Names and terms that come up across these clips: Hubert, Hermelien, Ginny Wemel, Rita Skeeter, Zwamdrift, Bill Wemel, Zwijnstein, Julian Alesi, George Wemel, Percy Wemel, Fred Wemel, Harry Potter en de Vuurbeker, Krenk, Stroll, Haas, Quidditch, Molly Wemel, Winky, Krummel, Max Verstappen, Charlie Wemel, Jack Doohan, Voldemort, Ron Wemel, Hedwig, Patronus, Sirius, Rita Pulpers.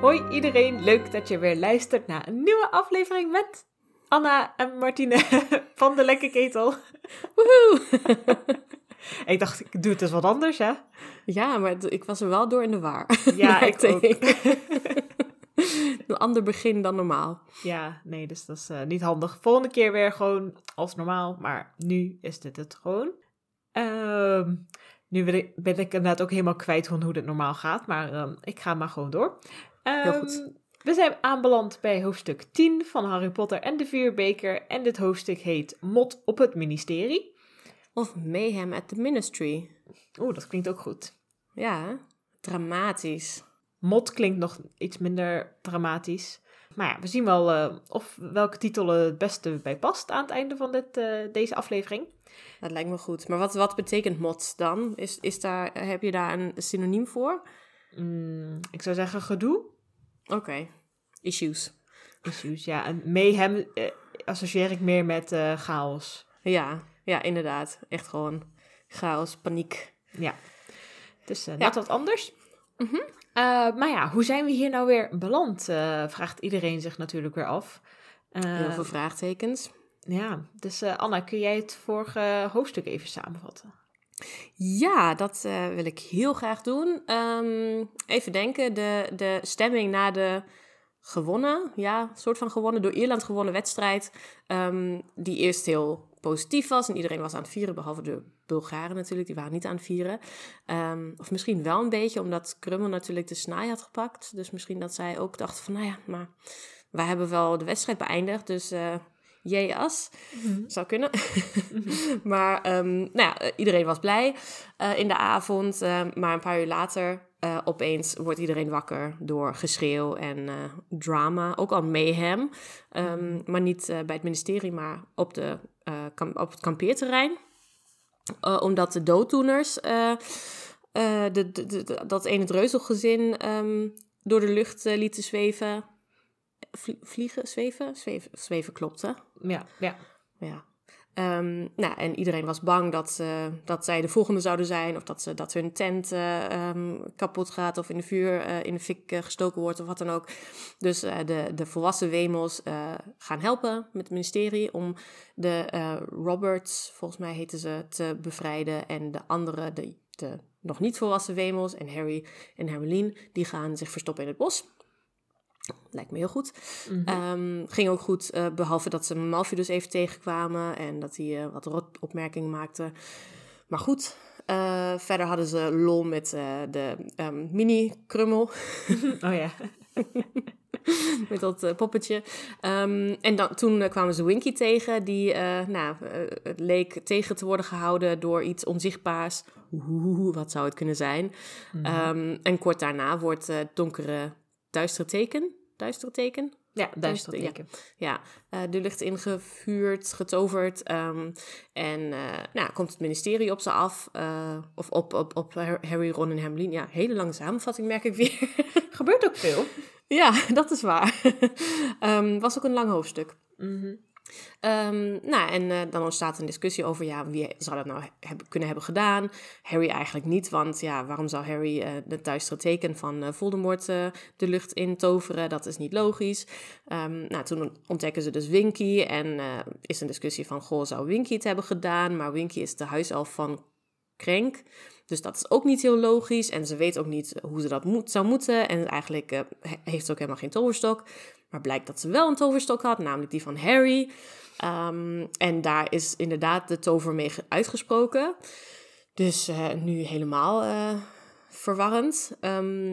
Hoi iedereen, leuk dat je weer luistert naar een nieuwe aflevering met Anna en Martine van de Lekke Ketel. Woehoe! Ik dacht, ik doe het dus wat anders, hè? Ja, maar ik was er wel door in de war. Ja, ik ook. Een ander begin dan normaal. Ja, nee, dus dat is niet handig. Volgende keer weer gewoon als normaal, maar nu is dit het gewoon. Nu ben ik inderdaad ook helemaal kwijt van hoe dit normaal gaat, maar ik ga maar gewoon door. Heel goed. We zijn aanbeland bij hoofdstuk 10 van Harry Potter en de Vuurbeker. En dit hoofdstuk heet Mot op het Ministerie. Of Mayhem at the Ministry. Oeh, dat klinkt ook goed. Ja, dramatisch. Mot klinkt nog iets minder dramatisch. Maar ja, we zien wel of welke titel het beste bij past aan het einde van deze aflevering. Dat lijkt me goed. Maar wat betekent mot dan? Heb je daar een synoniem voor? Ik zou zeggen gedoe. Oké. Issues, ja. En mayhem associeer ik meer met chaos. Ja, inderdaad. Echt gewoon chaos, paniek. Ja. Dus net wat anders. Mm-hmm. Maar ja, hoe zijn we hier nou weer beland? Vraagt iedereen zich natuurlijk weer af. Heel veel vraagtekens. Ja, dus Anna, kun jij het vorige hoofdstuk even samenvatten? Ja, dat wil ik heel graag doen. Even denken, de stemming na de gewonnen, soort van gewonnen, door Ierland gewonnen wedstrijd, die eerst heel positief was en iedereen was aan het vieren, behalve de Bulgaren natuurlijk, die waren niet aan het vieren. Of misschien wel een beetje, omdat Krummel natuurlijk de snaai had gepakt. Dus misschien dat zij ook dachten van, nou ja, maar wij hebben wel de wedstrijd beëindigd, dus jee as. Mm-hmm. Zou kunnen. Mm-hmm. Maar iedereen was blij in de avond, maar een paar uur later opeens wordt iedereen wakker door geschreeuw en drama. Ook al mayhem, maar niet bij het ministerie, maar op de op het kampeerterrein. Omdat de dooddoeners dat ene dreuzelgezin door de lucht lieten zweven. Zweven klopt, hè? Ja. En iedereen was bang dat zij de volgende zouden zijn, of dat hun tent kapot gaat, of in de fik gestoken wordt, of wat dan ook. Dus de volwassen Wemels gaan helpen met het ministerie om de Roberts, volgens mij heten ze, te bevrijden. En de andere, de nog niet volwassen Wemels en Harry en Hermelien, die gaan zich verstoppen in het bos. Lijkt me heel goed. Mm-hmm. Ging ook goed, behalve dat ze Malfoy dus even tegenkwamen en dat hij wat rot opmerkingen maakte. Maar goed, verder hadden ze lol met de mini-Krummel. Oh ja. Met dat poppetje. En toen kwamen ze Winky tegen, die leek tegen te worden gehouden door iets onzichtbaars. Wat zou het kunnen zijn? Mm-hmm. En kort daarna wordt het donkere... Duistere teken? Ja, duistere teken. Ja, de lucht ingevuurd, getoverd. Komt het ministerie op ze af. Of op Harry, Ron en Hermelien. Ja, hele lange samenvatting merk ik weer. Gebeurt ook veel. Ja, dat is waar. Was ook een lang hoofdstuk. Mm-hmm. Dan ontstaat een discussie over, wie zou dat nou kunnen hebben gedaan? Harry eigenlijk niet, want waarom zou Harry het duistere teken van Voldemort de lucht in toveren? Dat is niet logisch. Toen ontdekken ze dus Winky en is een discussie van, zou Winky het hebben gedaan? Maar Winky is de huiself van Krenk, dus dat is ook niet heel logisch. En ze weet ook niet hoe ze dat zou moeten en eigenlijk heeft ze ook helemaal geen toverstok. Maar blijkt dat ze wel een toverstok had, namelijk die van Harry. En daar is inderdaad de tover mee uitgesproken. Dus nu helemaal verwarrend.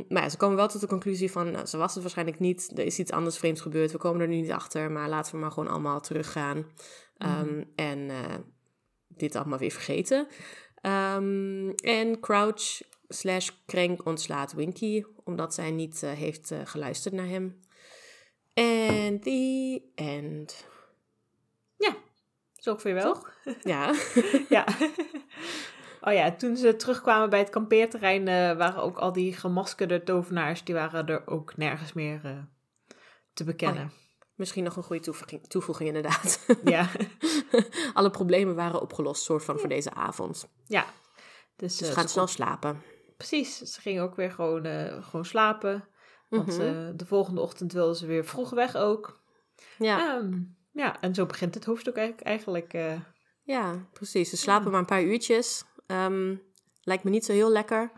Maar ze komen wel tot de conclusie van, ze was het waarschijnlijk niet. Er is iets anders vreemds gebeurd. We komen er nu niet achter, maar laten we maar gewoon allemaal teruggaan. Dit allemaal weer vergeten. En Crouch / Krenk ontslaat Winky, omdat zij niet heeft geluisterd naar hem. En the end. Ja, zo voor je wel. Toch? Ja. Ja. Oh ja, toen ze terugkwamen bij het kampeerterrein waren ook al die gemaskerde tovenaars, die waren er ook nergens meer te bekennen. Oh ja. Misschien nog een goede toevoeging inderdaad. Ja. Alle problemen waren opgelost, soort van, voor deze avond. Ja. Dus ze gaan snel slapen. Precies, ze gingen ook weer gewoon slapen. Want de volgende ochtend wilden ze weer vroeg weg ook. Ja. Ja, en zo begint het hoofdstuk eigenlijk. Ja, precies. Ze slapen maar een paar uurtjes. Lijkt me niet zo heel lekker.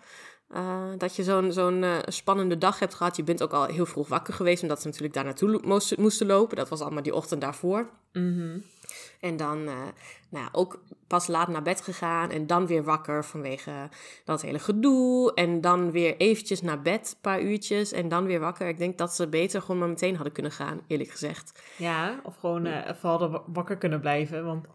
Dat je zo'n spannende dag hebt gehad. Je bent ook al heel vroeg wakker geweest, omdat ze natuurlijk daar naartoe moesten lopen. Dat was allemaal die ochtend daarvoor. Mm-hmm. En dan ook pas laat naar bed gegaan en dan weer wakker vanwege dat hele gedoe. En dan weer eventjes naar bed, een paar uurtjes en dan weer wakker. Ik denk dat ze beter gewoon maar meteen hadden kunnen gaan, eerlijk gezegd. Ja, of gewoon even hadden wakker kunnen blijven. Want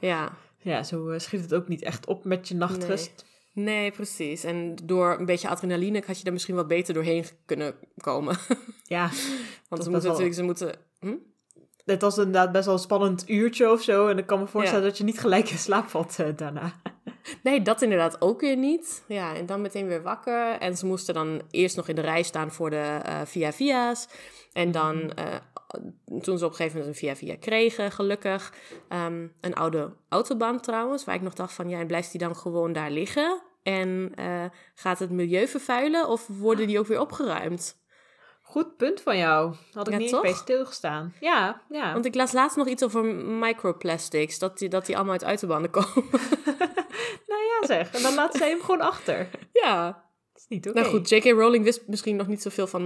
ja zo schiet het ook niet echt op met je nachtrust. Nee, precies. En door een beetje adrenaline had je er misschien wat beter doorheen kunnen komen. Ja. Want ze moeten... Het was inderdaad best wel een spannend uurtje of zo. En ik kan me voorstellen dat je niet gelijk in slaap valt daarna. Nee, dat inderdaad ook weer niet. Ja, en dan meteen weer wakker. En ze moesten dan eerst nog in de rij staan voor de via-via's. En dan, toen ze op een gegeven moment een via-via kregen, gelukkig. Een oude autobaan trouwens, waar ik nog dacht van... Ja, en blijft die dan gewoon daar liggen? En gaat het milieu vervuilen of worden die ook weer opgeruimd? Goed punt van jou. Had ik niet eens bij stilgestaan. Ja. Want ik las laatst nog iets over microplastics. Dat die allemaal uit uiterbanden komen. Nou ja zeg. En dan laat zij hem gewoon achter. Ja. Dat is niet oké. Nou goed, J.K. Rowling wist misschien nog niet zoveel van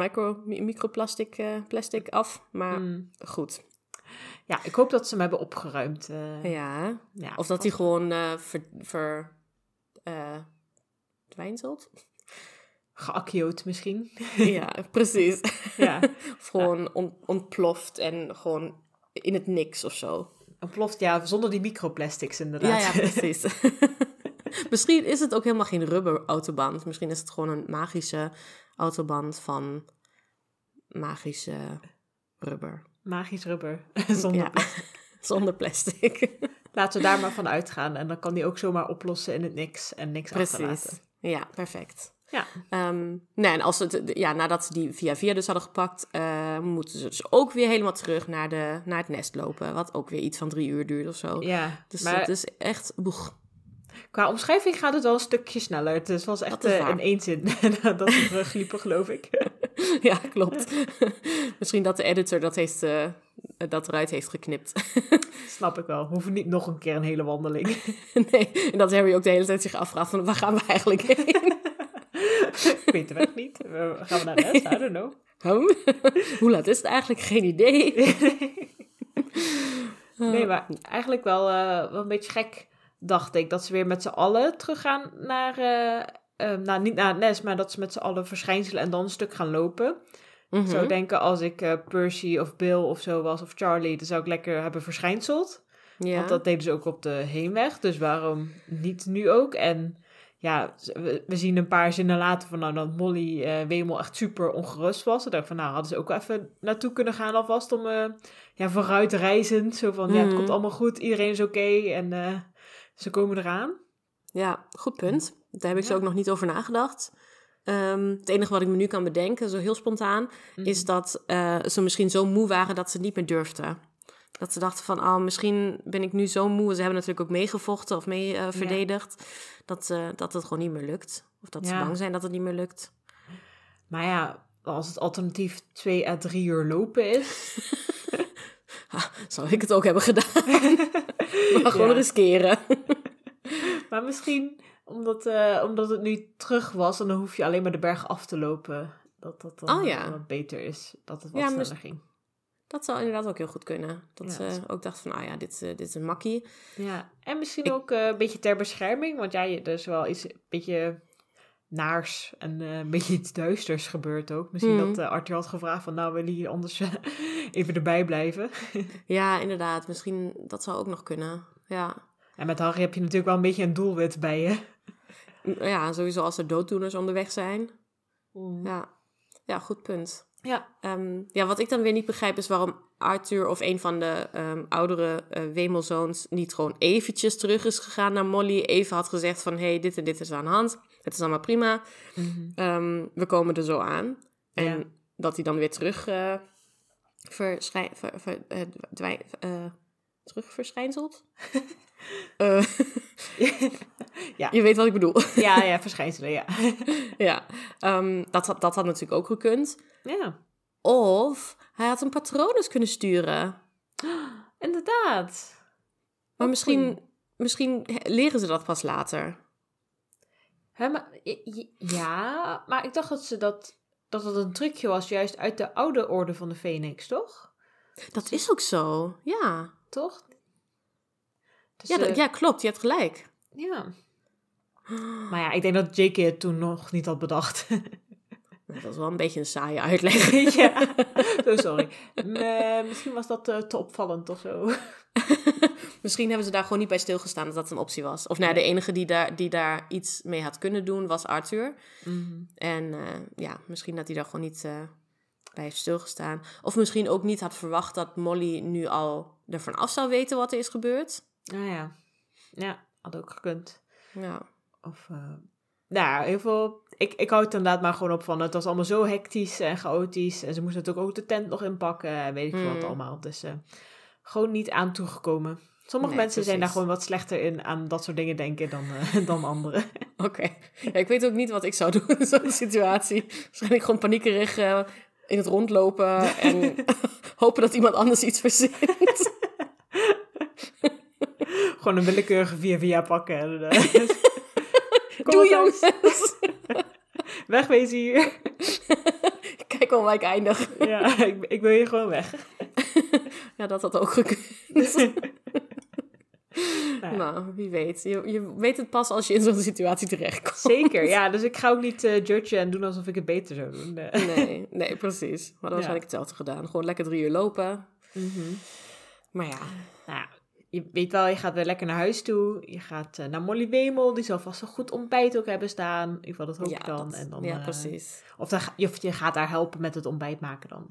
microplastic af. Maar goed. Ja, ik hoop dat ze hem hebben opgeruimd. Ja. Of dat hij gewoon verdwijnzelt. Geakkioot misschien. Ja, precies. Ja. Of gewoon ontploft en gewoon in het niks of zo. Ontploft, ja, zonder die microplastics inderdaad. Ja, precies. Misschien is het ook helemaal geen rubber-autoband. Misschien is het gewoon een magische autoband van magische rubber. Magisch rubber. Zonder plastic. Laten we daar maar van uitgaan. En dan kan die ook zomaar oplossen in het niks en niks achterlaten. Ja, perfect. Ja. En als het, nadat ze die via dus hadden gepakt, moeten ze dus ook weer helemaal terug naar het nest lopen. Wat ook weer iets van 3 uur duurt of zo. Ja, dus maar, het is echt... Boeg. Qua omschrijving gaat het wel een stukje sneller. Het was echt in één zin dat ze terugliepen, geloof ik. Ja, klopt. Misschien dat de editor dat eruit heeft geknipt. Snap ik wel. We hoeven niet nog een keer een hele wandeling. Nee, en dat Harry ook de hele tijd zich afvraagt van waar gaan we eigenlijk heen? Ik weet het echt niet. Gaan we naar de rest? I don't know. Hoe laat is het eigenlijk? Geen idee. Nee, maar eigenlijk wel een beetje gek, dacht ik. Dat ze weer met z'n allen teruggaan naar... niet naar het nest, maar dat ze met z'n allen verschijnselen en dan een stuk gaan lopen. Mm-hmm. Zo denken, als ik Percy of Bill of zo was, of Charlie, dan zou ik lekker hebben verschijnseld. Ja. Want dat deden ze ook op de heenweg. Dus waarom niet nu ook? En... Ja, we zien een paar zinnen later van dat Molly Wemel echt super ongerust was. Ik dacht van, hadden ze ook even naartoe kunnen gaan alvast om vooruit reizend. Zo van, het komt allemaal goed, iedereen is oké en ze komen eraan. Ja, goed punt. Daar heb ik zo ook nog niet over nagedacht. Het enige wat ik me nu kan bedenken, zo heel spontaan, is dat ze misschien zo moe waren dat ze niet meer durfden. Dat ze dachten van, misschien ben ik nu zo moe. Ze hebben natuurlijk ook meegevochten of verdedigd. Ja. Dat het gewoon niet meer lukt. Of dat ze bang zijn dat het niet meer lukt. Maar ja, als het alternatief 2 à 3 uur lopen is... zou ik het ook hebben gedaan. Maar gewoon riskeren. Maar misschien, omdat het nu terug was... en dan hoef je alleen maar de berg af te lopen. Dat dat dan wat beter is. Dat het wat sneller ging. Dat zou inderdaad ook heel goed kunnen. Dat ze ook dacht van, dit is een makkie. Ja, en misschien ook een beetje ter bescherming. Want er is wel iets een beetje naars en een beetje iets duisters gebeurd ook. Misschien dat Arthur had gevraagd van, willen jullie anders even erbij blijven? Ja, inderdaad. Misschien, dat zou ook nog kunnen. Ja. En met Harry heb je natuurlijk wel een beetje een doelwit bij je. Ja, sowieso als er dooddoeners onderweg zijn. Ja, goed punt. Ja. Wat ik dan weer niet begrijp is waarom Arthur of een van de oudere Wemelzoons niet gewoon eventjes terug is gegaan naar Molly. Even had gezegd van, hey, dit en dit is aan de hand. Het is allemaal prima. Mm-hmm. We komen er zo aan. En dat hij dan weer terug verschijnselt. Ja. Je weet wat ik bedoel. Ja, verschijnselen, ja. Dat had natuurlijk ook gekund. Ja. Of hij had een patronus kunnen sturen. Inderdaad. Maar misschien leren ze dat pas later. Hè, maar, ja, maar ik dacht dat het een trucje was, juist uit de oude orde van de Fenix, toch? Dat is ook zo, ja. Toch? Dus, ja, klopt, je hebt gelijk. Ja. Maar ja, ik denk dat JK het toen nog niet had bedacht. Dat was wel een beetje een saaie uitleg. Ja, oh, sorry. Maar misschien was dat te opvallend of zo. Misschien hebben ze daar gewoon niet bij stilgestaan dat dat een optie was. Of nou, de enige die daar iets mee had kunnen doen was Arthur. Mm-hmm. En ja, misschien dat hij daar gewoon niet bij heeft stilgestaan. Of misschien ook niet had verwacht dat Molly nu al ervan af zou weten wat er is gebeurd. Nou ja. Ja, had ook gekund. Ja. Of... Nou, heel veel. Ik hou het inderdaad maar gewoon op van. Het was allemaal zo hectisch en chaotisch. En ze moesten natuurlijk ook de tent nog inpakken. En weet ik veel wat allemaal. Dus gewoon niet aan toegekomen. Sommige mensen precies. Zijn daar gewoon wat slechter in aan dat soort dingen denken dan anderen. Oké. Ja, ik weet ook niet wat ik zou doen in zo'n situatie. Waarschijnlijk gewoon paniekerig in het rondlopen. En hopen dat iemand anders iets verzint. Gewoon een willekeurige via pakken. En, doei jongens! Wegwezen hier. Kijk wel waar ik eindig. Ja, ik wil hier gewoon weg. Ja, dat had ook gekund. Nou, wie weet. Je weet het pas als je in zo'n situatie terechtkomt. Zeker, ja. Dus ik ga ook niet judgen en doen alsof ik het beter zou doen. Nee, precies. Maar dan had ik hetzelfde gedaan. Gewoon lekker 3 uur lopen. Mm-hmm. Maar ja... Nou, je weet wel, je gaat weer lekker naar huis toe. Je gaat naar Molly Wemel. Die zal vast een goed ontbijt ook hebben staan. In ieder geval, dat hoop ik dan. En dan precies. Of je gaat haar helpen met het ontbijt maken dan.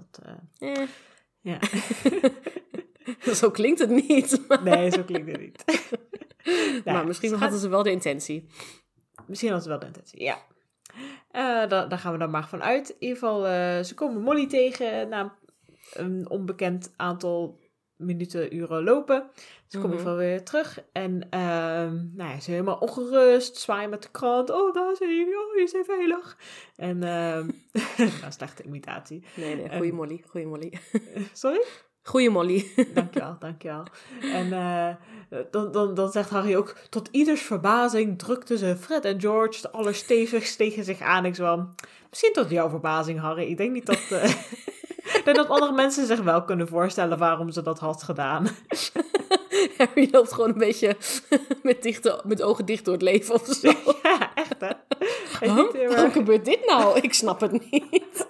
Ja. Zo klinkt het niet. Maar... Nee, zo klinkt het niet. Maar misschien hadden ze wel de intentie. Misschien hadden ze wel de intentie, ja. Daar gaan we dan maar van uit. In ieder geval, ze komen Molly tegen na een onbekend aantal... minuten, uren lopen. Dus kom ik wel weer terug. En ze is helemaal ongerust. Zwaaien met de krant. Oh, daar zijn jullie. Oh, jullie zijn veilig. En slechte imitatie. Nee. Goeie Molly. Sorry? Goeie Molly. Dankjewel. En dan zegt Harry ook... Tot ieders verbazing drukten ze Fred en George... allerstevigst tegen zich aan. Ik zo, misschien tot jouw verbazing, Harry. Ik denk niet dat... Ik denk dat andere mensen zich wel kunnen voorstellen waarom ze dat had gedaan. Harry loopt gewoon een beetje met ogen dicht door het leven of zo. Ja, echt hè? Waarom gebeurt dit nou? Ik snap het niet.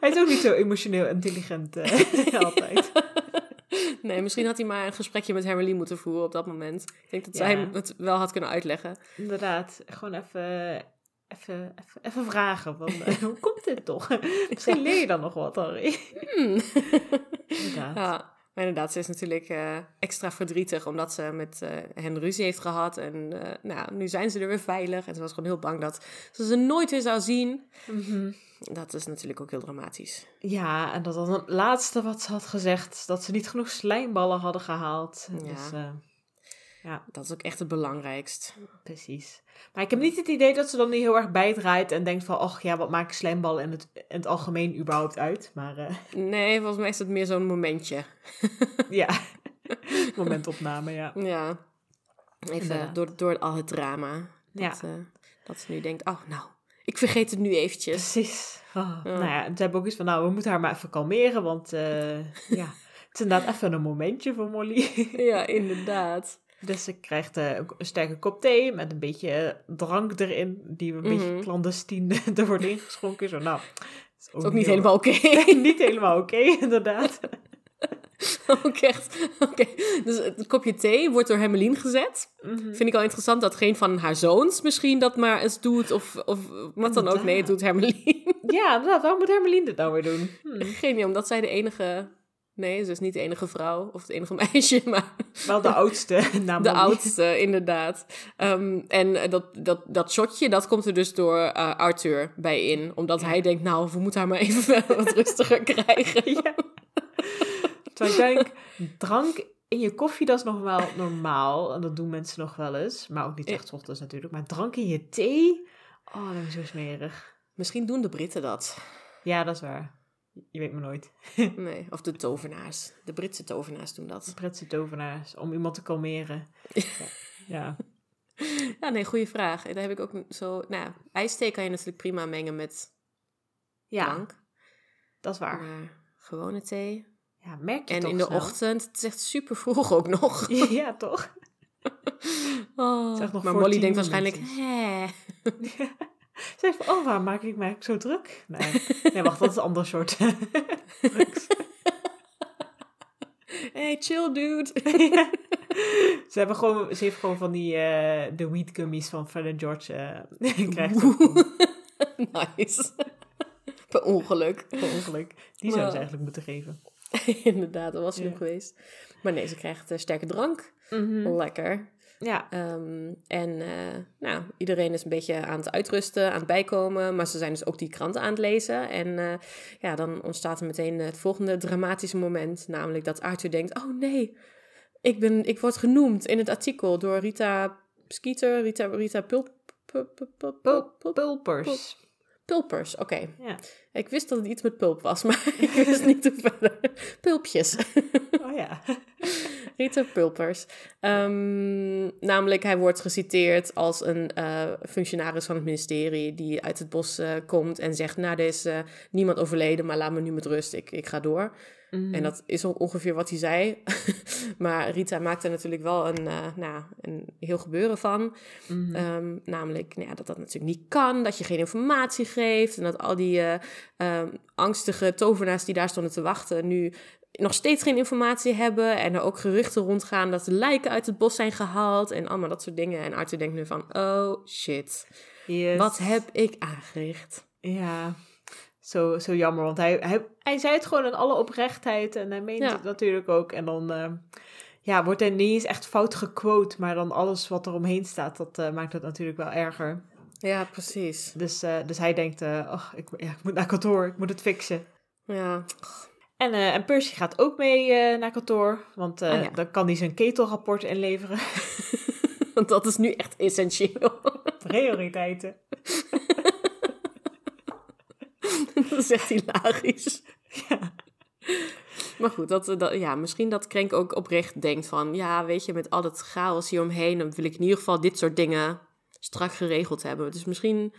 Hij is ook niet zo emotioneel intelligent altijd. Nee, misschien had hij maar een gesprekje met Hermelien moeten voeren op dat moment. Ik denk dat zij hem het wel had kunnen uitleggen. Inderdaad, gewoon even vragen, van, hoe komt dit toch? Misschien leer je dan nog wat, Harry. Inderdaad. Ja, maar inderdaad, ze is natuurlijk extra verdrietig, omdat ze met hen ruzie heeft gehad. En nu zijn ze er weer veilig. En ze was gewoon heel bang dat ze nooit weer zou zien. Mm-hmm. Dat is natuurlijk ook heel dramatisch. Ja, en dat was het laatste wat ze had gezegd. Dat ze niet genoeg slijmballen hadden gehaald. Ja. Dus, ja, dat is ook echt het belangrijkst. Precies. Maar ik heb niet het idee dat ze dan niet heel erg bijdraait en denkt van... Och ja, wat maken slijmballen in het algemeen überhaupt uit? Maar, Nee, volgens mij is het meer zo'n momentje. Ja, momentopname, ja. Ja, even door al het drama. Ja. Dat ze nu denkt, oh nou, ik vergeet het nu eventjes. Precies. Oh, ja. Nou ja, ze hebben ook iets van, nou, we moeten haar maar even kalmeren, want ja, het is inderdaad even een momentje voor Molly. Ja, inderdaad. Dus ze krijgt een sterke kop thee met een beetje drank erin, die een beetje clandestien er wordt ingeschonken. Zo, nou, is ook niet helemaal oké. Niet helemaal oké, inderdaad. Ook echt. Okay. Dus het kopje thee wordt door Hermelien gezet. Mm-hmm. Vind ik al interessant dat geen van haar zoons misschien dat maar eens doet. Of wat dan ook. Nee, het doet Hermelien. Ja, inderdaad. Waarom moet Hermelien dit nou weer doen? Geen idee, omdat zij de enige... Nee, ze is niet de enige vrouw of het enige meisje, maar... Wel de oudste. De oudste, inderdaad. En dat shotje, dat komt er dus door Arthur bij in. Omdat hij denkt, nou, we moeten haar maar even wat rustiger krijgen. Ja. Terwijl ik denk, drank in je koffie, dat is nog wel normaal. En dat doen mensen nog wel eens. Maar ook niet echt 's ochtends natuurlijk. Maar drank in je thee? Oh, dat is zo smerig. Misschien doen de Britten dat. Ja, dat is waar. Je weet maar nooit. Nee, of de tovenaars. De Britse tovenaars doen dat. De Britse tovenaars, om iemand te kalmeren. Ja. Ja, nee, goede vraag. Daar heb ik ook zo... Nou, ijsthee kan je natuurlijk prima mengen met drank. Ja, dat is waar. Maar gewone thee. Ja, merk je en toch in de snel? Ochtend, het is echt super vroeg ook nog. Ja, toch? Oh, nog maar Molly denkt waarschijnlijk... Hè. Ze heeft van, oh, waarom maak ik mij zo druk? Nee, wacht, dat is een ander soort drugs. Hey, chill dude. Ja. Ze heeft gewoon van die de weed gummies van Fred en George gekregen. Nice. Per ongeluk. Die zouden ze eigenlijk moeten geven. Inderdaad, dat was genoeg geweest. Maar nee, ze krijgt sterke drank. Mm-hmm. Lekker. Ja. Nou, iedereen is een beetje aan het uitrusten, aan het bijkomen. Maar ze zijn dus ook die kranten aan het lezen. En dan ontstaat er meteen het volgende dramatische moment. Namelijk dat Arthur denkt, oh nee, ik word genoemd in het artikel door Rita Skeeter, Rita Pulpers. Pulpers, oké. Ja. Ik wist dat het iets met pulp was, maar ik wist niet hoe verder. Pulpjes. Oh ja. Rita Pulpers. Namelijk, hij wordt geciteerd als een functionaris van het ministerie die uit het bos komt en zegt, nou, er is niemand overleden, maar laat me nu met rust, ik ga door. Mm. En dat is ongeveer wat hij zei. Maar Rita maakt er natuurlijk wel een heel gebeuren van. Mm-hmm. Namelijk dat dat natuurlijk niet kan, dat je geen informatie geeft en dat al die angstige tovenaars die daar stonden te wachten nu nog steeds geen informatie hebben en er ook geruchten rondgaan dat de lijken uit het bos zijn gehaald en allemaal dat soort dingen. En Arthur denkt nu van, oh shit, yes. Wat heb ik aangericht? Ja, zo jammer, want hij zei het gewoon in alle oprechtheid en hij meent het natuurlijk ook. En dan wordt hij niet eens echt fout gequote, maar dan alles wat er omheen staat, dat maakt het natuurlijk wel erger. Ja, precies. Dus hij denkt, ik moet naar kantoor, ik moet het fixen. Ja. En Percy gaat ook mee naar kantoor, want dan kan hij zijn ketelrapport inleveren. Want dat is nu echt essentieel. Prioriteiten. Dat is echt hilarisch. Ja. Maar goed, misschien dat Krenk ook oprecht denkt van, ja, weet je, met al dat chaos hieromheen, dan wil ik in ieder geval dit soort dingen strak geregeld hebben. Dus misschien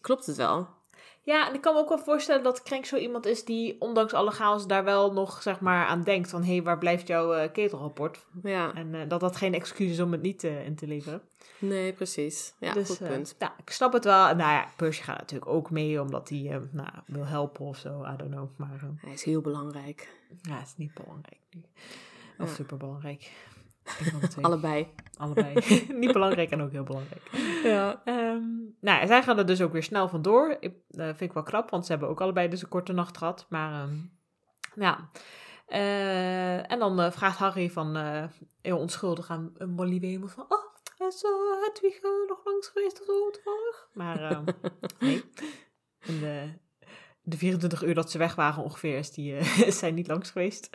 klopt het wel. Ja, en ik kan me ook wel voorstellen dat Krenk zo iemand is die, ondanks alle chaos, daar wel nog, zeg maar, aan denkt. Van, hé, waar blijft jouw ketelrapport? Ja. En dat geen excuus is om het niet in te leveren. Nee, precies. Ja, dus, goed punt. Ik snap het wel. Nou ja, Percy gaat natuurlijk ook mee, omdat hij wil helpen of zo. I don't know. Maar, hij is heel belangrijk. Ja, hij is niet belangrijk nu. Of superbelangrijk. Allebei. Niet belangrijk en ook heel belangrijk. Ja. Zij gaan er dus ook weer snel vandoor. Vind ik wel knap, want ze hebben ook allebei dus een korte nacht gehad. Maar en dan vraagt Harry van heel onschuldig aan Molly Wemel van, is Hedwig nog langs geweest of zo toevallig? Maar nee. En de 24 uur dat ze weg waren ongeveer is zij niet langs geweest.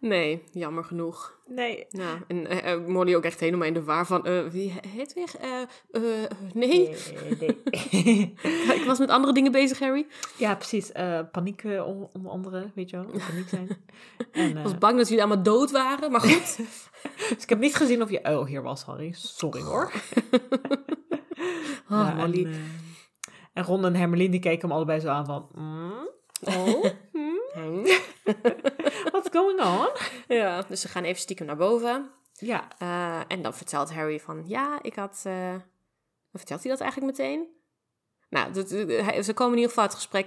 Nee, jammer genoeg. Nee. Ja, en Molly ook echt helemaal in de war van, wie heet weer? Nee. Ik was met andere dingen bezig, Harry. Ja, precies. Paniek onder andere, weet je wel. Paniek zijn. Ik was bang dat jullie allemaal dood waren, maar goed. Dus ik heb niet gezien of je uil hier was, Harry. Sorry hoor. Molly... En Ron en Hermelien, die keken hem allebei zo aan van... What's going on? Ja, dus ze gaan even stiekem naar boven. Ja. En dan vertelt Harry van... Ja, ik had... vertelt hij dat eigenlijk meteen? Nou, ze komen in ieder geval... Het gesprek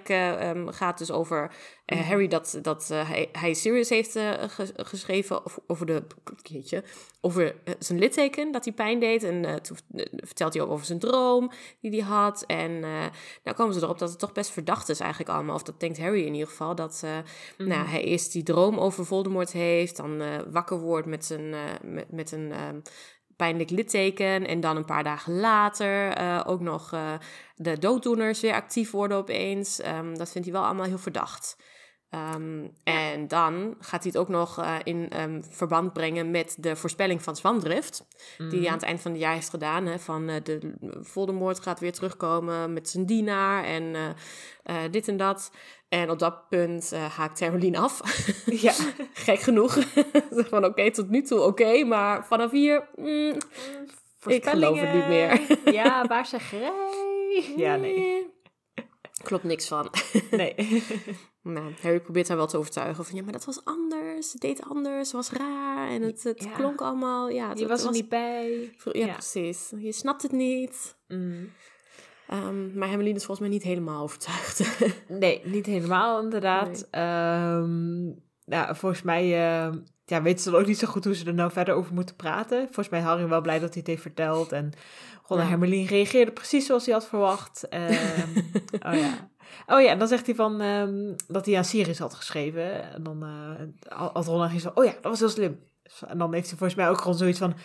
gaat dus over... Harry dat hij Sirius heeft geschreven... over zijn litteken, dat hij pijn deed. En toen vertelt hij ook over zijn droom die hij had. En nou komen ze erop dat het toch best verdacht is eigenlijk allemaal. Of dat denkt Harry in ieder geval. Dat hij eerst die droom over Voldemort heeft. Dan wakker wordt met zijn... pijnlijk litteken en dan een paar dagen later ook nog de dooddoeners weer actief worden opeens. Dat vindt hij wel allemaal heel verdacht. En dan gaat hij het ook nog in verband brengen met de voorspelling van Zwamdrift. Mm. Die hij aan het eind van het jaar heeft gedaan. Hè, van de Voldemort gaat weer terugkomen met zijn dienaar en dit en dat. En op dat punt haakt Hermelien af. Ja. Gek genoeg. Van oké, tot nu toe oké, maar vanaf hier... ik geloof het niet meer. Ja, waar ze grij. Ja, nee. Klopt niks van. Nee. Nou, Harry probeert haar wel te overtuigen van... ja, maar dat was anders. Ze deed anders. Ze was raar. En het klonk allemaal... Ja, je was er niet bij. Ja, precies. Je snapt het niet. Mm. Maar Hermelien is volgens mij niet helemaal overtuigd. Nee, niet helemaal inderdaad. Nee. Nou, volgens mij... weten ze dan ook niet zo goed hoe ze er nou verder over moeten praten. Volgens mij Harry wel blij dat hij het heeft verteld. En Ron en Hermelien reageerde precies zoals hij had verwacht. En dan zegt hij van dat hij aan Sirius had geschreven. En dan had Ron en zo, dat was heel slim. En dan heeft hij volgens mij ook gewoon zoiets van...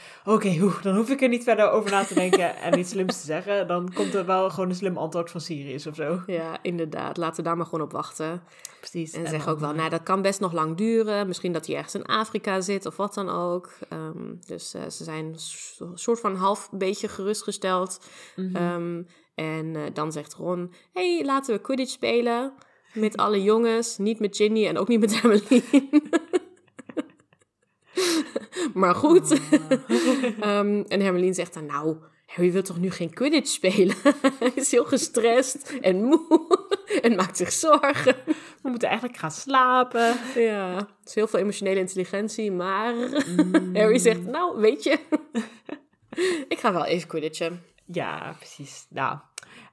dan hoef ik er niet verder over na te denken en iets slims te zeggen. Dan komt er wel gewoon een slim antwoord van Sirius of zo. Ja, inderdaad. Laten we daar maar gewoon op wachten. Precies. En zeg ook wel, dat kan best nog lang duren. Misschien dat hij ergens in Afrika zit of wat dan ook. Dus ze zijn een soort van half beetje gerustgesteld. Mm-hmm. En dan zegt Ron... hey, laten we Quidditch spelen met alle jongens. Niet met Ginny en ook niet met Hermelien. Maar goed. En Hermelien zegt dan... nou, Harry wil toch nu geen Quidditch spelen? Hij is heel gestrest en moe. En maakt zich zorgen. We moeten eigenlijk gaan slapen. Ja, het is heel veel emotionele intelligentie. Maar Harry zegt... nou, weet je... ik ga wel even Quidditchen. Ja, precies. Nou...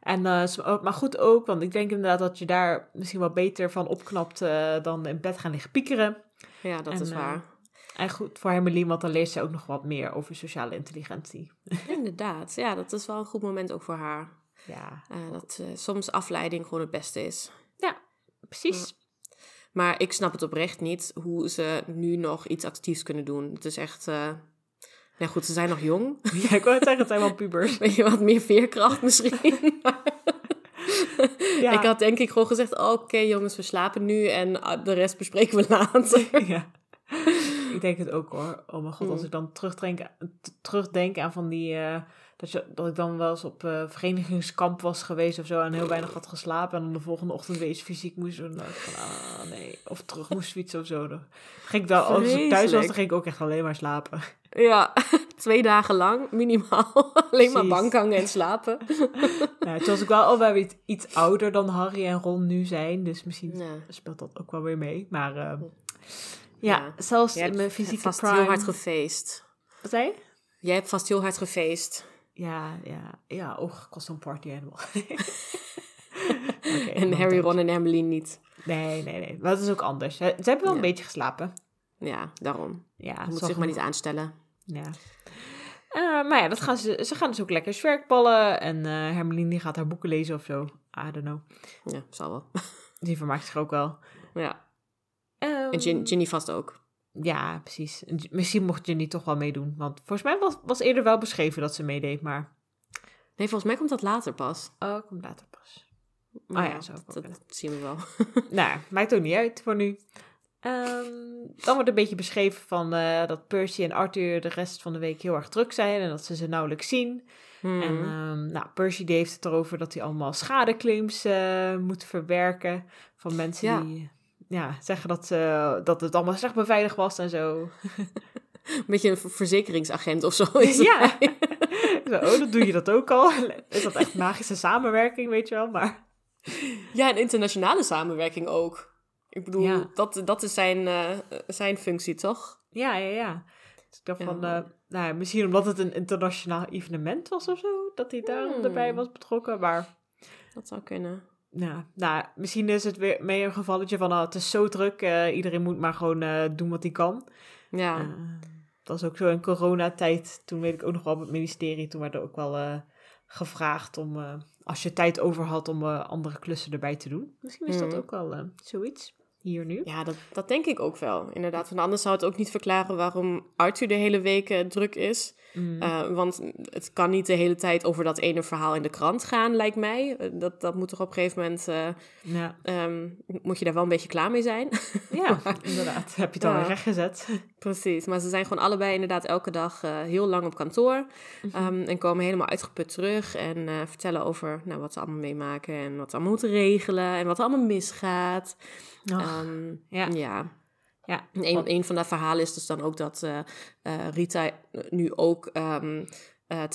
En, maar goed ook, want ik denk inderdaad dat je daar misschien wel beter van opknapt dan in bed gaan liggen piekeren. Ja, dat is waar. En goed voor Hermelien, want dan leert ze ook nog wat meer over sociale intelligentie. Inderdaad, ja, dat is wel een goed moment ook voor haar. Ja. Dat soms afleiding gewoon het beste is. Ja, precies. Ja. Maar ik snap het oprecht niet hoe ze nu nog iets actiefs kunnen doen. Het is echt... Ja goed, ze zijn nog jong. Ja, ik wou het zeggen, het zijn wel pubers. Weet je, wat meer veerkracht misschien. Ja. Ik had denk ik gewoon gezegd, oké, jongens, we slapen nu en de rest bespreken we later. Ja. Ik denk het ook hoor. Oh mijn god, als ik dan terugdenk aan van die... Dat ik dan wel eens op verenigingskamp was geweest of zo en heel weinig had geslapen. En dan de volgende ochtend weer eens fysiek moest doen. Of terug moest fietsen of zo. Dan ging ik dan, als ik thuis was, dan ging ik ook echt alleen maar slapen. Ja, 2 dagen lang, minimaal. Alleen maar bank hangen en slapen. Nou, toen was ik wel alweer weer iets ouder dan Harry en Ron nu zijn. Dus misschien speelt dat ook wel weer mee. Maar zelfs in mijn fysieke prime... vast heel hard gefeest. Wat zei je? Jij hebt vast heel hard gefeest. Ja, ik was zo'n party animal. En Harry, Ron en Hermelien niet. Nee, dat is ook anders. Ze hebben wel een beetje geslapen. Ja, daarom. Ja, ze moeten zich maar niet aanstellen. Ja. Maar ja, dat gaan ze gaan dus ook lekker zwerkballen. En Hermelien die gaat haar boeken lezen of zo. I don't know. Ja, zal wel. Die vermaakt zich ook wel. Ja. En Ginny vast ook. Ja, precies. Misschien mocht Ginny toch wel meedoen. Want volgens mij was eerder wel beschreven dat ze meedeed, maar... Nee, volgens mij komt dat later pas. Oh, komt later pas. Maar zo. Dat zien we wel. Nou, maakt ook niet uit voor nu. Dan wordt een beetje beschreven van dat Percy en Arthur de rest van de week heel erg druk zijn. En dat ze nauwelijks zien. Mm. En Percy heeft het erover dat hij allemaal schadeclaims moet verwerken. Van mensen die... Ja, zeggen dat het allemaal slecht beveiligd was en zo. Een beetje een verzekeringsagent of zo. Is ja. Dan doe je dat ook al. Is dat echt magische samenwerking, weet je wel. Maar... Ja, en internationale samenwerking ook. Ik bedoel, dat is zijn functie, toch? Ja. Dus ik dacht misschien omdat het een internationaal evenement was of zo. Dat hij daar erbij was betrokken, maar... Dat zou kunnen. Nou, misschien is het weer meer een gevalletje van... het is zo druk, iedereen moet maar gewoon doen wat hij kan. Ja. Dat was ook zo in coronatijd. Toen weet ik ook nog wel op het ministerie... toen werd er ook wel gevraagd om... als je tijd over had om andere klussen erbij te doen. Misschien is dat ook wel zoiets. hier nu. Ja, dat denk ik ook wel, inderdaad. Want anders zou het ook niet verklaren waarom Arthur de hele week druk is. Mm. Want het kan niet de hele tijd over dat ene verhaal in de krant gaan, lijkt mij. Dat moet toch op een gegeven moment... moet je daar wel een beetje klaar mee zijn. Ja, maar, inderdaad. Heb je het al weer rechtgezet. Precies, maar ze zijn gewoon allebei inderdaad elke dag heel lang op kantoor. Mm-hmm. En komen helemaal uitgeput terug en vertellen over wat ze allemaal meemaken en wat ze allemaal moeten regelen en wat er allemaal misgaat. Ja. Een van de verhalen is dus dan ook dat Rita nu ook te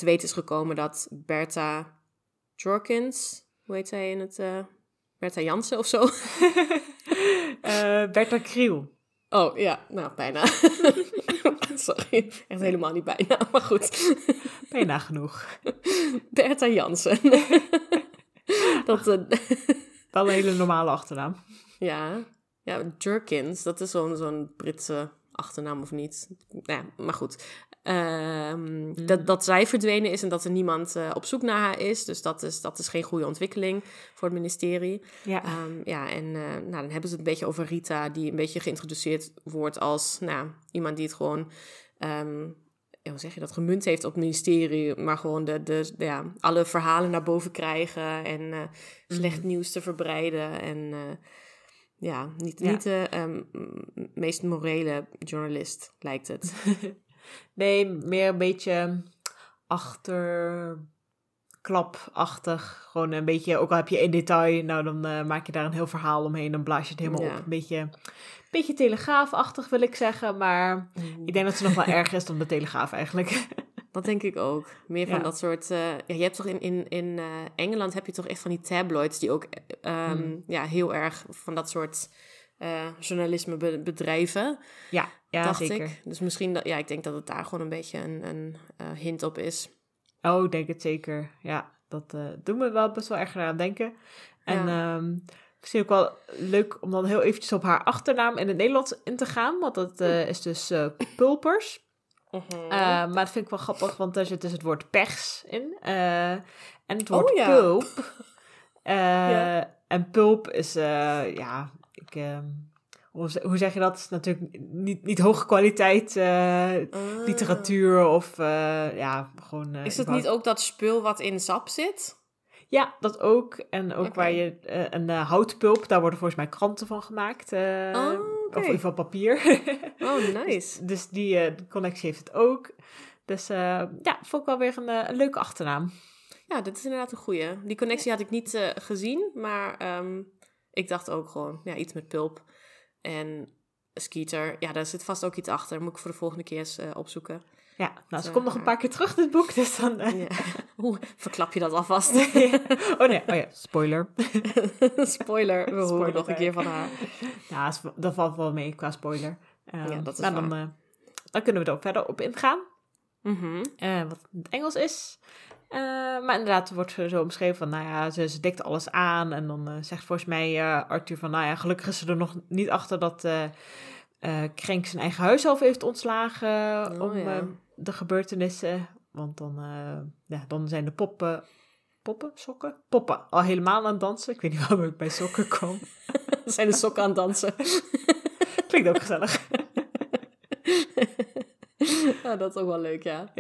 weten is gekomen dat Bertha Jorkins, hoe heet zij in het... Bertha Jansen of zo? Bertha Kriel. Oh, ja. Nou, bijna. Sorry, echt helemaal niet bijna, maar goed. Bijna genoeg. Bertha Jansen. Wel een hele normale achternaam. Ja, Jorkins, dat is zo'n Britse achternaam of niet. Ja, maar goed. Dat zij verdwenen is en dat er niemand op zoek naar haar is. Dus dat is geen goede ontwikkeling voor het ministerie. Ja, dan hebben ze het een beetje over Rita, die een beetje geïntroduceerd wordt als iemand die het gewoon... hoe zeg je dat, gemunt heeft op het ministerie, maar gewoon alle verhalen naar boven krijgen en slecht nieuws te verbreiden en... niet de meest morele journalist, lijkt het. Nee, meer een beetje achterklapachtig. Gewoon een beetje, ook al heb je één detail, dan maak je daar een heel verhaal omheen, dan blaas je het helemaal op. Een beetje telegraafachtig wil ik zeggen, maar ik denk dat ze nog wel erger is dan de telegraaf eigenlijk. Dat denk ik ook. Meer van dat soort... je hebt toch in Engeland heb je toch echt van die tabloids die ook heel erg van dat soort journalisme bedrijven. Ja, dacht zeker. Ik. Dus misschien, ik denk dat het daar gewoon een beetje een hint op is. Oh, ik denk het zeker. Ja, dat doet me wel best wel erg aan denken. En misschien ook wel leuk om dan heel eventjes op haar achternaam in het Nederlands in te gaan. Want dat is dus Pulpers. Uh-huh. Maar dat vind ik wel grappig, want daar zit dus het woord pers in. En het woord pulp. En pulp is, hoe zeg je dat? Is natuurlijk niet hoge kwaliteit literatuur of gewoon... is het niet ook dat spul wat in sap zit? Ja, dat ook. En ook waar je houtpulp, daar worden volgens mij kranten van gemaakt. Of in ieder geval papier. Oh, nice. Dus die connectie heeft het ook. Dus vond ik wel weer een leuke achternaam. Ja, dat is inderdaad een goeie. Die connectie had ik niet gezien, maar ik dacht ook gewoon, iets met pulp. En Skeeter, daar zit vast ook iets achter. Moet ik voor de volgende keer eens opzoeken. Ja, ze komt nog een paar keer terug, dit boek. Dus dan... verklap je dat alvast. Spoiler. Spoiler, we horen nog een keer van haar. Ja, dat valt wel mee qua spoiler. Dat is waar. Dan kunnen we er ook verder op ingaan. Mm-hmm. Wat in het Engels is. Maar inderdaad wordt ze zo omschreven van, ze dekt alles aan. En dan zegt volgens mij Arthur van, gelukkig is ze er nog niet achter dat... Krenk zijn eigen huis zelf heeft ontslagen de gebeurtenissen. Want dan zijn de poppen al helemaal aan het dansen. Ik weet niet waarom ik bij sokken kwam. Zijn de sokken aan het dansen? Klinkt ook gezellig. Dat is ook wel leuk, ja.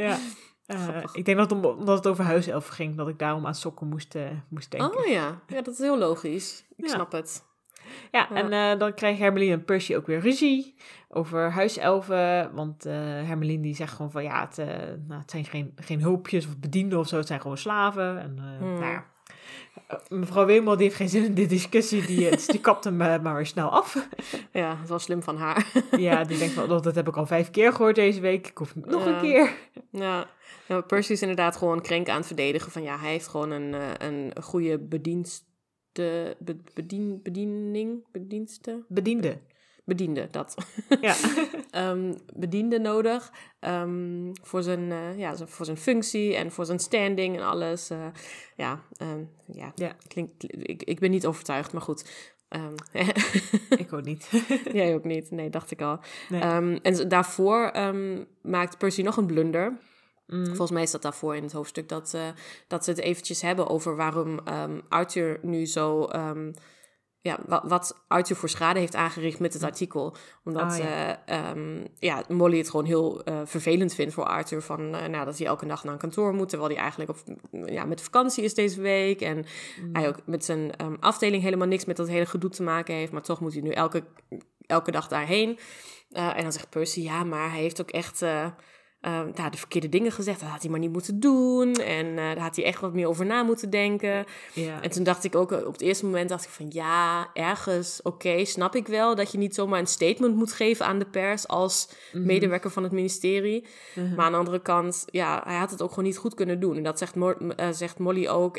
Ik denk dat omdat het over huiselfen ging, dat ik daarom aan sokken moest denken. Oh ja. Ja, dat is heel logisch. Ik snap het. Ja, en dan krijgen Hermelien en Percy ook weer ruzie over huiselfen. Want Hermelien die zegt gewoon van het zijn geen hulpjes of bedienden of zo. Het zijn gewoon slaven. En mevrouw Wemel die heeft geen zin in die discussie. Die kapt hem maar weer snel af. Ja, dat was slim van haar. Ja, die denkt van, dat heb ik al 5 keer gehoord deze week. Ik hoef nog een keer. Ja. Nou, Percy is inderdaad gewoon Krenk aan het verdedigen. Van hij heeft gewoon een goede bedienst. De bediende dat. Ja. Bediende nodig voor zijn functie en voor zijn standing en alles. Klinkt. Ik ben niet overtuigd, maar goed. Ik ook niet. Jij ook niet. Nee, dacht ik al. Nee. En daarvoor maakt Percy nog een blunder. Mm. Volgens mij is dat daarvoor in het hoofdstuk dat ze het eventjes hebben over waarom Arthur nu zo ja, wat Arthur voor schade heeft aangericht met het artikel. Omdat Molly het gewoon heel vervelend vindt voor Arthur. Dat hij elke nacht naar een kantoor moet. Terwijl hij eigenlijk met vakantie is deze week. En hij ook met zijn afdeling helemaal niks met dat hele gedoe te maken heeft. Maar toch moet hij nu elke dag daarheen. En dan zegt Percy, ja, maar hij heeft ook echt... de verkeerde dingen gezegd. Dat had hij maar niet moeten doen. En daar had hij echt wat meer over na moeten denken. Ja. En toen dacht ik ook... Op het eerste moment dacht ik van... Ja, ergens... Oké, snap ik wel dat je niet zomaar een statement moet geven aan de pers... als medewerker van het ministerie. Mm-hmm. Maar aan de andere kant... Ja, hij had het ook gewoon niet goed kunnen doen. En dat zegt, zegt Molly ook...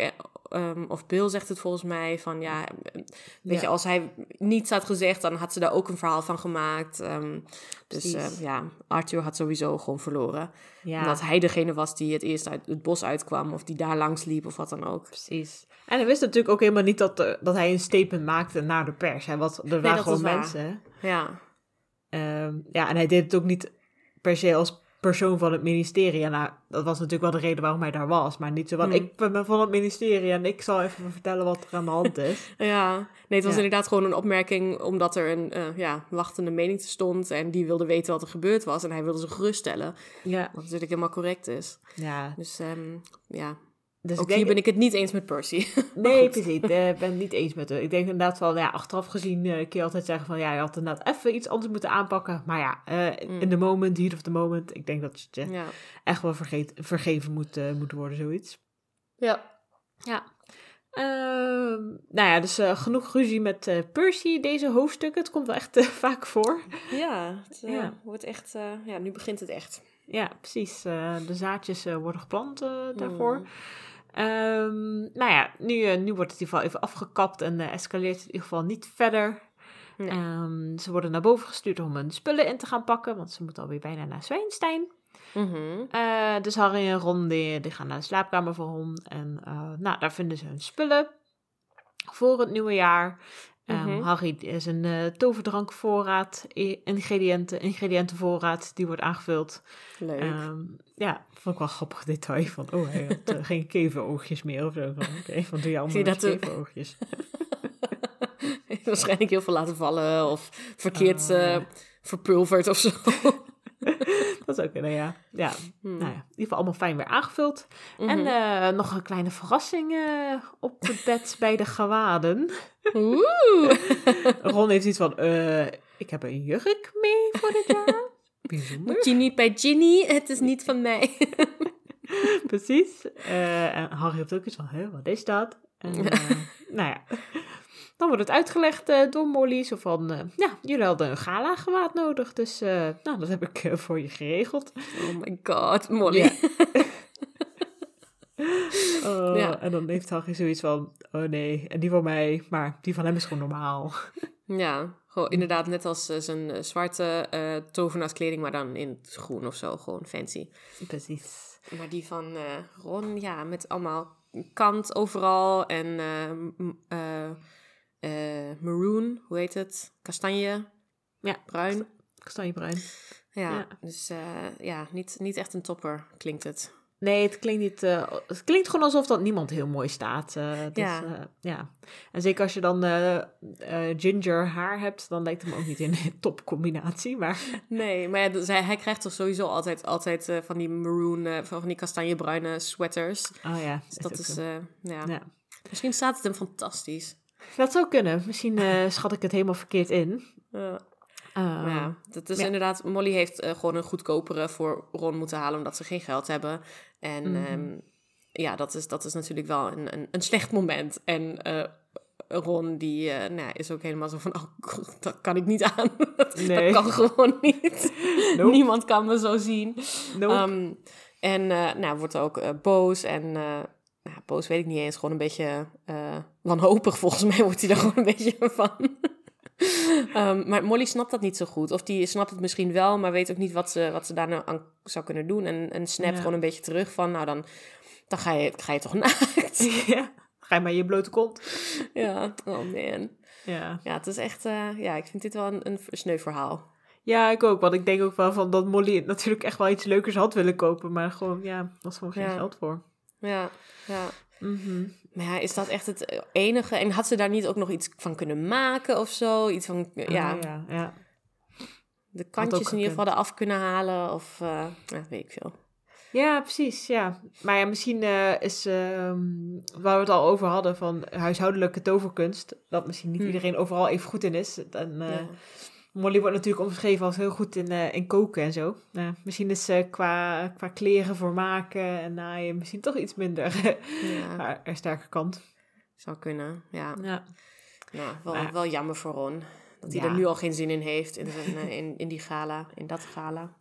of Bill zegt het volgens mij van ja, weet je, als hij niets had gezegd, dan had ze daar ook een verhaal van gemaakt. Arthur had sowieso gewoon verloren. Ja. Omdat hij degene was die het eerst uit het bos uitkwam of die daar langs liep of wat dan ook. Precies. En hij wist natuurlijk ook helemaal niet dat hij een statement maakte naar de pers. Hè? Want er waren gewoon mensen. Ja. En hij deed het ook niet per se als persoon van het ministerie. En dat was natuurlijk wel de reden waarom hij daar was. Maar niet zo van, ik ben van het ministerie en ik zal even vertellen wat er aan de hand is. Het was inderdaad gewoon een opmerking omdat er een wachtende mening stond en die wilde weten wat er gebeurd was en hij wilde ze geruststellen. Ja. Wat natuurlijk helemaal correct is. Ja. Dus Dus ook hier ben ik het niet eens met Percy. Nee, precies. Ik ben het niet eens met hem. Ik denk inderdaad wel, achteraf gezien kun je altijd zeggen van... Ja, je had inderdaad even iets anders moeten aanpakken. Maar in the moment, heat of the moment. Ik denk dat je echt wel vergeven moet worden, zoiets. Ja. Ja. Genoeg ruzie met Percy, deze hoofdstukken. Het komt wel echt vaak voor. Ja, het wordt echt... nu begint het echt. Ja, precies. De zaadjes worden geplant daarvoor. Nu wordt het in ieder geval even afgekapt en escaleert het in ieder geval niet verder. Nee. Ze worden naar boven gestuurd om hun spullen in te gaan pakken, want ze moeten alweer bijna naar Zwijnstein. Mm-hmm. Dus Harry en Ron die gaan naar de slaapkamer van Ron en daar vinden ze hun spullen voor het nieuwe jaar. Harry is een toverdrankvoorraad, ingrediëntenvoorraad, die wordt aangevuld. Leuk. Vond ik wel een grappig detail van, hij had geen kevenoogjes meer of zo. Oké, wat doe je allemaal met kevenoogjes? Waarschijnlijk heel veel laten vallen of verkeerd verpulverd of zo. Dat is ook kunnen, ja. Ja. In ieder geval allemaal fijn weer aangevuld. Mm-hmm. En nog een kleine verrassing op het bed bij de gewaden. Oeh. Ron heeft iets van, ik heb een jurk mee voor dit jaar. Bijzonder. Moet je niet bij Ginny, het is niet van mij. Precies. En Harry heeft ook iets van, wat is dat? En, dan wordt het uitgelegd door Molly. Zo van, jullie hadden een gala gewaad nodig. Dus, dat heb ik voor je geregeld. Oh my god, Molly. Ja. En dan heeft Harry zoiets van, oh nee, en die voor mij. Maar die van hem is gewoon normaal. Ja, gewoon inderdaad net als zijn zwarte tovenaarskleding, maar dan in het groen of zo. Gewoon fancy. Precies. Maar die van Ron, met allemaal kant overal en... maroon, hoe heet het? Kastanje. Ja, bruin. Kastanjebruin. Ja. Dus niet echt een topper klinkt het. Nee, het klinkt niet... het klinkt gewoon alsof dat niemand heel mooi staat. En zeker als je dan ginger haar hebt, dan lijkt hem ook niet in een topcombinatie, maar... Nee, maar hij krijgt toch sowieso altijd van die maroon, van die kastanjebruine sweaters. Oh ja. Dus dat is... Misschien staat het hem fantastisch. Dat zou kunnen. Misschien schat ik het helemaal verkeerd in. Dat is inderdaad... Molly heeft gewoon een goedkopere voor Ron moeten halen... omdat ze geen geld hebben. En dat is natuurlijk wel een slecht moment. En Ron die is ook helemaal zo van... Oh, god, dat kan ik niet aan. Nee. Dat kan gewoon niet. Nope. Niemand kan me zo zien. Nope. Wordt ook boos en... boos weet ik niet eens, gewoon een beetje wanhopig volgens mij wordt hij daar gewoon een beetje van. Maar Molly snapt dat niet zo goed. Of die snapt het misschien wel, maar weet ook niet wat ze daar nou aan zou kunnen doen. En snapt gewoon een beetje terug van, nou dan ga je toch naakt. Ja, ga je maar je blote kont. Ja, oh man. Ja, het is echt, ik vind dit wel een sneu verhaal. Ja, ik ook. Want ik denk ook wel van dat Molly natuurlijk echt wel iets leukers had willen kopen. Maar gewoon, was gewoon geen geld voor. Ja. Mm-hmm. Maar ja, is dat echt het enige? En had ze daar niet ook nog iets van kunnen maken of zo? Iets van, ja. Oh, ja, ja. De kantjes in ieder geval eraf kunnen halen of ja, weet ik veel. Ja, precies, ja. Maar ja, misschien is, waar we het al over hadden van huishoudelijke toverkunst, dat misschien niet iedereen overal even goed in is. En, ja. Molly wordt natuurlijk omschreven als heel goed in koken en zo. Misschien is ze qua kleren voor maken en naaien misschien toch iets minder haar sterke kant. Zou kunnen, ja. Ja. Nou, wel jammer voor Ron. Dat hij er nu al geen zin in heeft in die gala, in dat gala.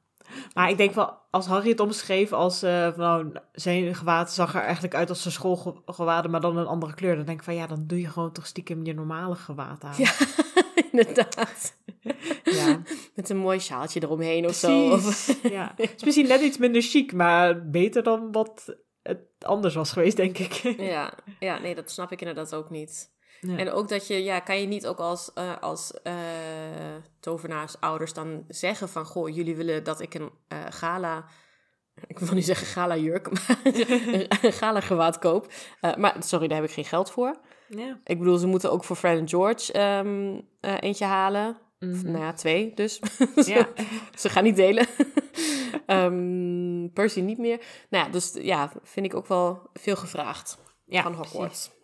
Maar ik denk wel, als Harry het omschreef als zijn gewaad zag er eigenlijk uit als zijn schoolgewaden, maar dan een andere kleur. Dan denk ik van ja, dan doe je gewoon toch stiekem je normale gewaad aan. Ja, inderdaad. Ja. Met een mooi sjaaltje eromheen of zo. Ja. Het is misschien net iets minder chic, maar beter dan wat het anders was geweest, denk ik. Ja, nee, dat snap ik inderdaad ook niet. Ja. En ook dat je, kan je niet ook als tovenaarsouders dan zeggen van, goh, jullie willen dat ik een gala, ik wil niet zeggen gala jurk, maar een gala gewaad koop. Maar sorry, daar heb ik geen geld voor. Ja. Ik bedoel, ze moeten ook voor Fred en George eentje halen. Mm-hmm. Nou ja, 2 dus. Ja. Ze gaan niet delen. Percy niet meer. Nou ja, dus ja, vind ik ook wel veel gevraagd van Hogwarts. Precies.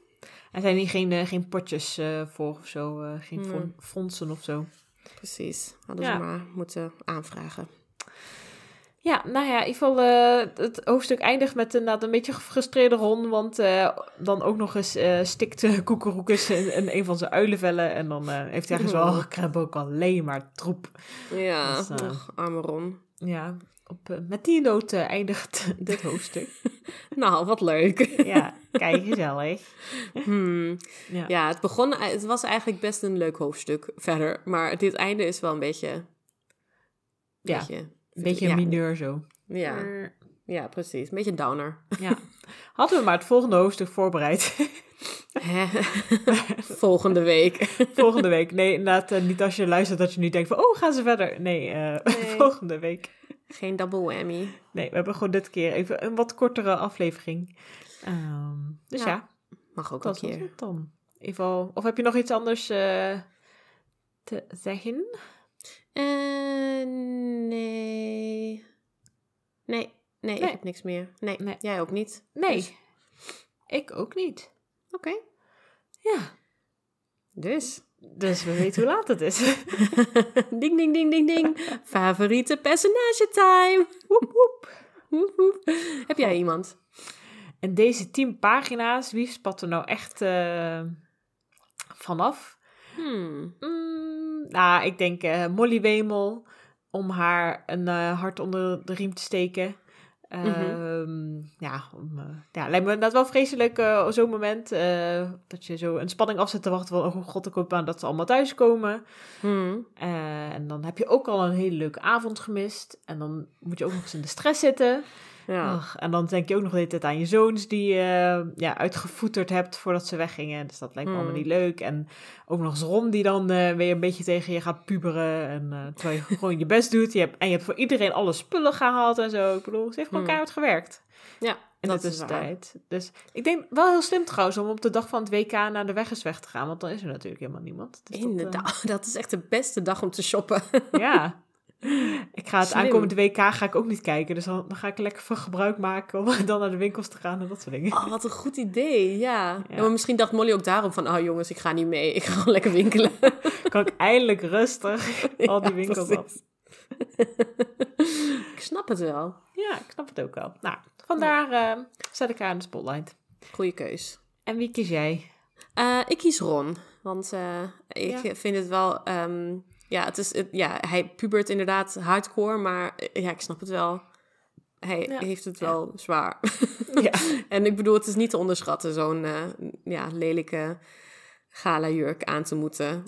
Er zijn hier geen potjes voor of zo, geen fondsen of zo. Precies, hadden ze maar moeten aanvragen. Ja, nou ja, in ieder geval het hoofdstuk eindigt met inderdaad een beetje gefrustreerde Ron, want dan ook nog eens stikt Koekeroekes in een van zijn uilenvellen en dan heeft hij ergens wel, ik heb ook alleen maar troep. Ja, dus, arme Ron. Ja, met die noot eindigt dit hoofdstuk. Nou, wat leuk. Ja, kijk, gezellig. Ja, het was eigenlijk best een leuk hoofdstuk verder. Maar dit einde is wel een beetje... Een beetje mineur zo. Ja. Ja, precies. Een beetje downer. Ja. Hadden we maar het volgende hoofdstuk voorbereid. Volgende week. Volgende week. Nee, inderdaad, niet als je luistert dat je nu denkt van... Oh, gaan ze verder? Nee, volgende week. Geen double whammy. Nee, we hebben gewoon dit keer even een wat kortere aflevering. Dus mag ook dat een keer. Dan. Eval, of heb je nog iets anders te zeggen? Nee, ik heb niks meer. Nee. Jij ook niet? Nee, dus. Ik ook niet. Oké. Ja. Dus we weten hoe laat het is. Ding, ding, ding, ding, ding. Favoriete personage time. Woep, woep. Woep, woep. Heb jij iemand? En deze 10 pagina's, wie spat er nou echt vanaf? Nou, ik denk Molly Wemel, om haar een hart onder de riem te steken. Lijkt me dat wel vreselijk zo'n moment dat je zo een spanning af zit te wachten van oh god, ik hoop aan dat ze allemaal thuiskomen. En dan heb je ook al een hele leuke avond gemist en dan moet je ook nog eens in de stress zitten. Ja. Ach, en dan denk je ook nog de hele tijd aan je zoons die je uitgevoeterd hebt voordat ze weggingen. Dus dat lijkt me allemaal niet leuk. En ook nog eens Ron die dan weer een beetje tegen je gaat puberen. En terwijl je gewoon je best doet. Je hebt voor iedereen alle spullen gehaald en zo. Ik bedoel, ze heeft gewoon keihard gewerkt. Ja, in de tussentijd. Dus ik denk wel heel slim trouwens om op de dag van het WK naar de weg is weg te gaan. Want dan is er natuurlijk helemaal niemand. Dus inderdaad, dat is echt de beste dag om te shoppen. Ja. Ik ga het aankomende WK ga ik ook niet kijken. Dus dan ga ik lekker van gebruik maken om dan naar de winkels te gaan en dat soort dingen. Oh, wat een goed idee, ja. Maar misschien dacht Molly ook daarom van, oh jongens, ik ga niet mee. Ik ga gewoon lekker winkelen. Kan ik eindelijk rustig al die winkels af. Ik snap het wel. Ja, ik snap het ook wel. Nou, vandaar zet ik haar in de spotlight. Goeie keus. En wie kies jij? Ik kies Ron. Want ik vind het wel... Ja, hij pubert inderdaad hardcore, maar ja, ik snap het wel. Hij heeft het wel zwaar. Ja. En ik bedoel, het is niet te onderschatten zo'n lelijke gala-jurk aan te moeten.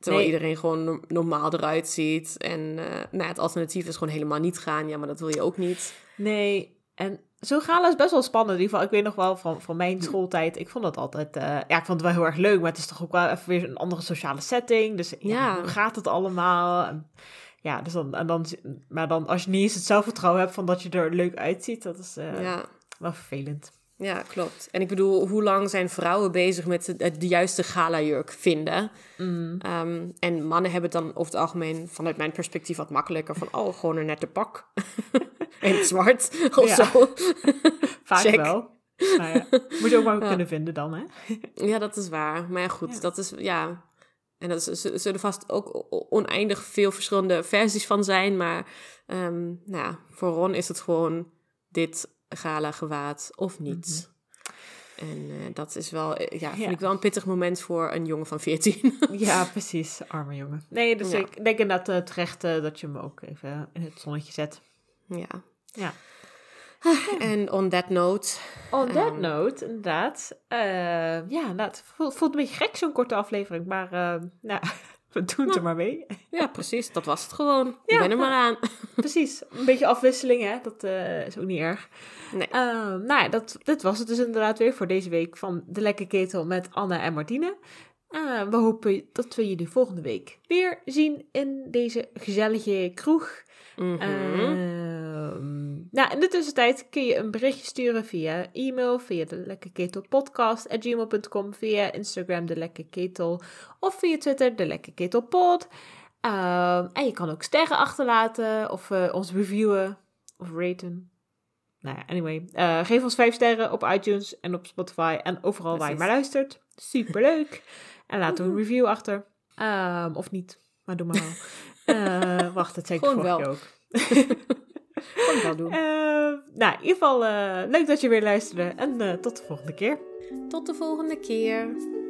Terwijl iedereen gewoon normaal eruit ziet. En het alternatief is gewoon helemaal niet gaan. Ja, maar dat wil je ook niet. Nee, en... Zo'n gala is best wel spannend. In ieder geval, ik weet nog wel van mijn schooltijd. Ik vond dat altijd... ik vond het wel heel erg leuk. Maar het is toch ook wel even weer een andere sociale setting. Dus hoe gaat het allemaal? En, ja, dus dan als je niet eens het zelfvertrouwen hebt van dat je er leuk uitziet. Dat is wel vervelend. Ja, klopt. En ik bedoel, hoe lang zijn vrouwen bezig met de juiste galajurk vinden? Mm. En mannen hebben het dan over het algemeen, vanuit mijn perspectief, wat makkelijker. Van, oh, gewoon een nette pak. En het zwart, of ja. Zo. Vaak check. Wel. Maar ja, moet je ook wel kunnen vinden dan, hè? Ja, dat is waar. Maar ja, goed, dat is, ja... En er zullen vast ook oneindig veel verschillende versies van zijn. Maar nou ja, voor Ron is het gewoon dit gala-gewaad of niets. Mm-hmm. En dat is wel, vind ik wel een pittig moment voor een jongen van 14. Ja, precies. Arme jongen. Nee, dus ik denk inderdaad terecht dat je hem ook even in het zonnetje zet. Ja. Ja. En on that note, inderdaad. Het voelt een beetje gek, zo'n korte aflevering. Maar we doen het er maar mee. Ja, precies. Dat was het gewoon. Ik ben er maar aan. Precies. Een beetje afwisseling, hè. Dat is ook niet erg. Nee. Dat was het dus inderdaad weer voor deze week van De Lekke Ketel met Anna en Martine. We hopen dat we jullie volgende week weer zien in deze gezellige kroeg. In de tussentijd kun je een berichtje sturen via e-mail, via de lekkerketelpodcast@gmail.com, via Instagram de lekkerketel of via Twitter de lekkerketelpod. En je kan ook sterren achterlaten of ons reviewen of raten. Nou ja, anyway. Geef ons 5 sterren op iTunes en op Spotify en overal waar je maar luistert. Superleuk. En laat een review achter. Of niet, maar doe maar wel. Wacht, dat zei ik vorige keer ook. Kan ik wel doen. In ieder geval leuk dat je weer luisterde. En tot de volgende keer. Tot de volgende keer.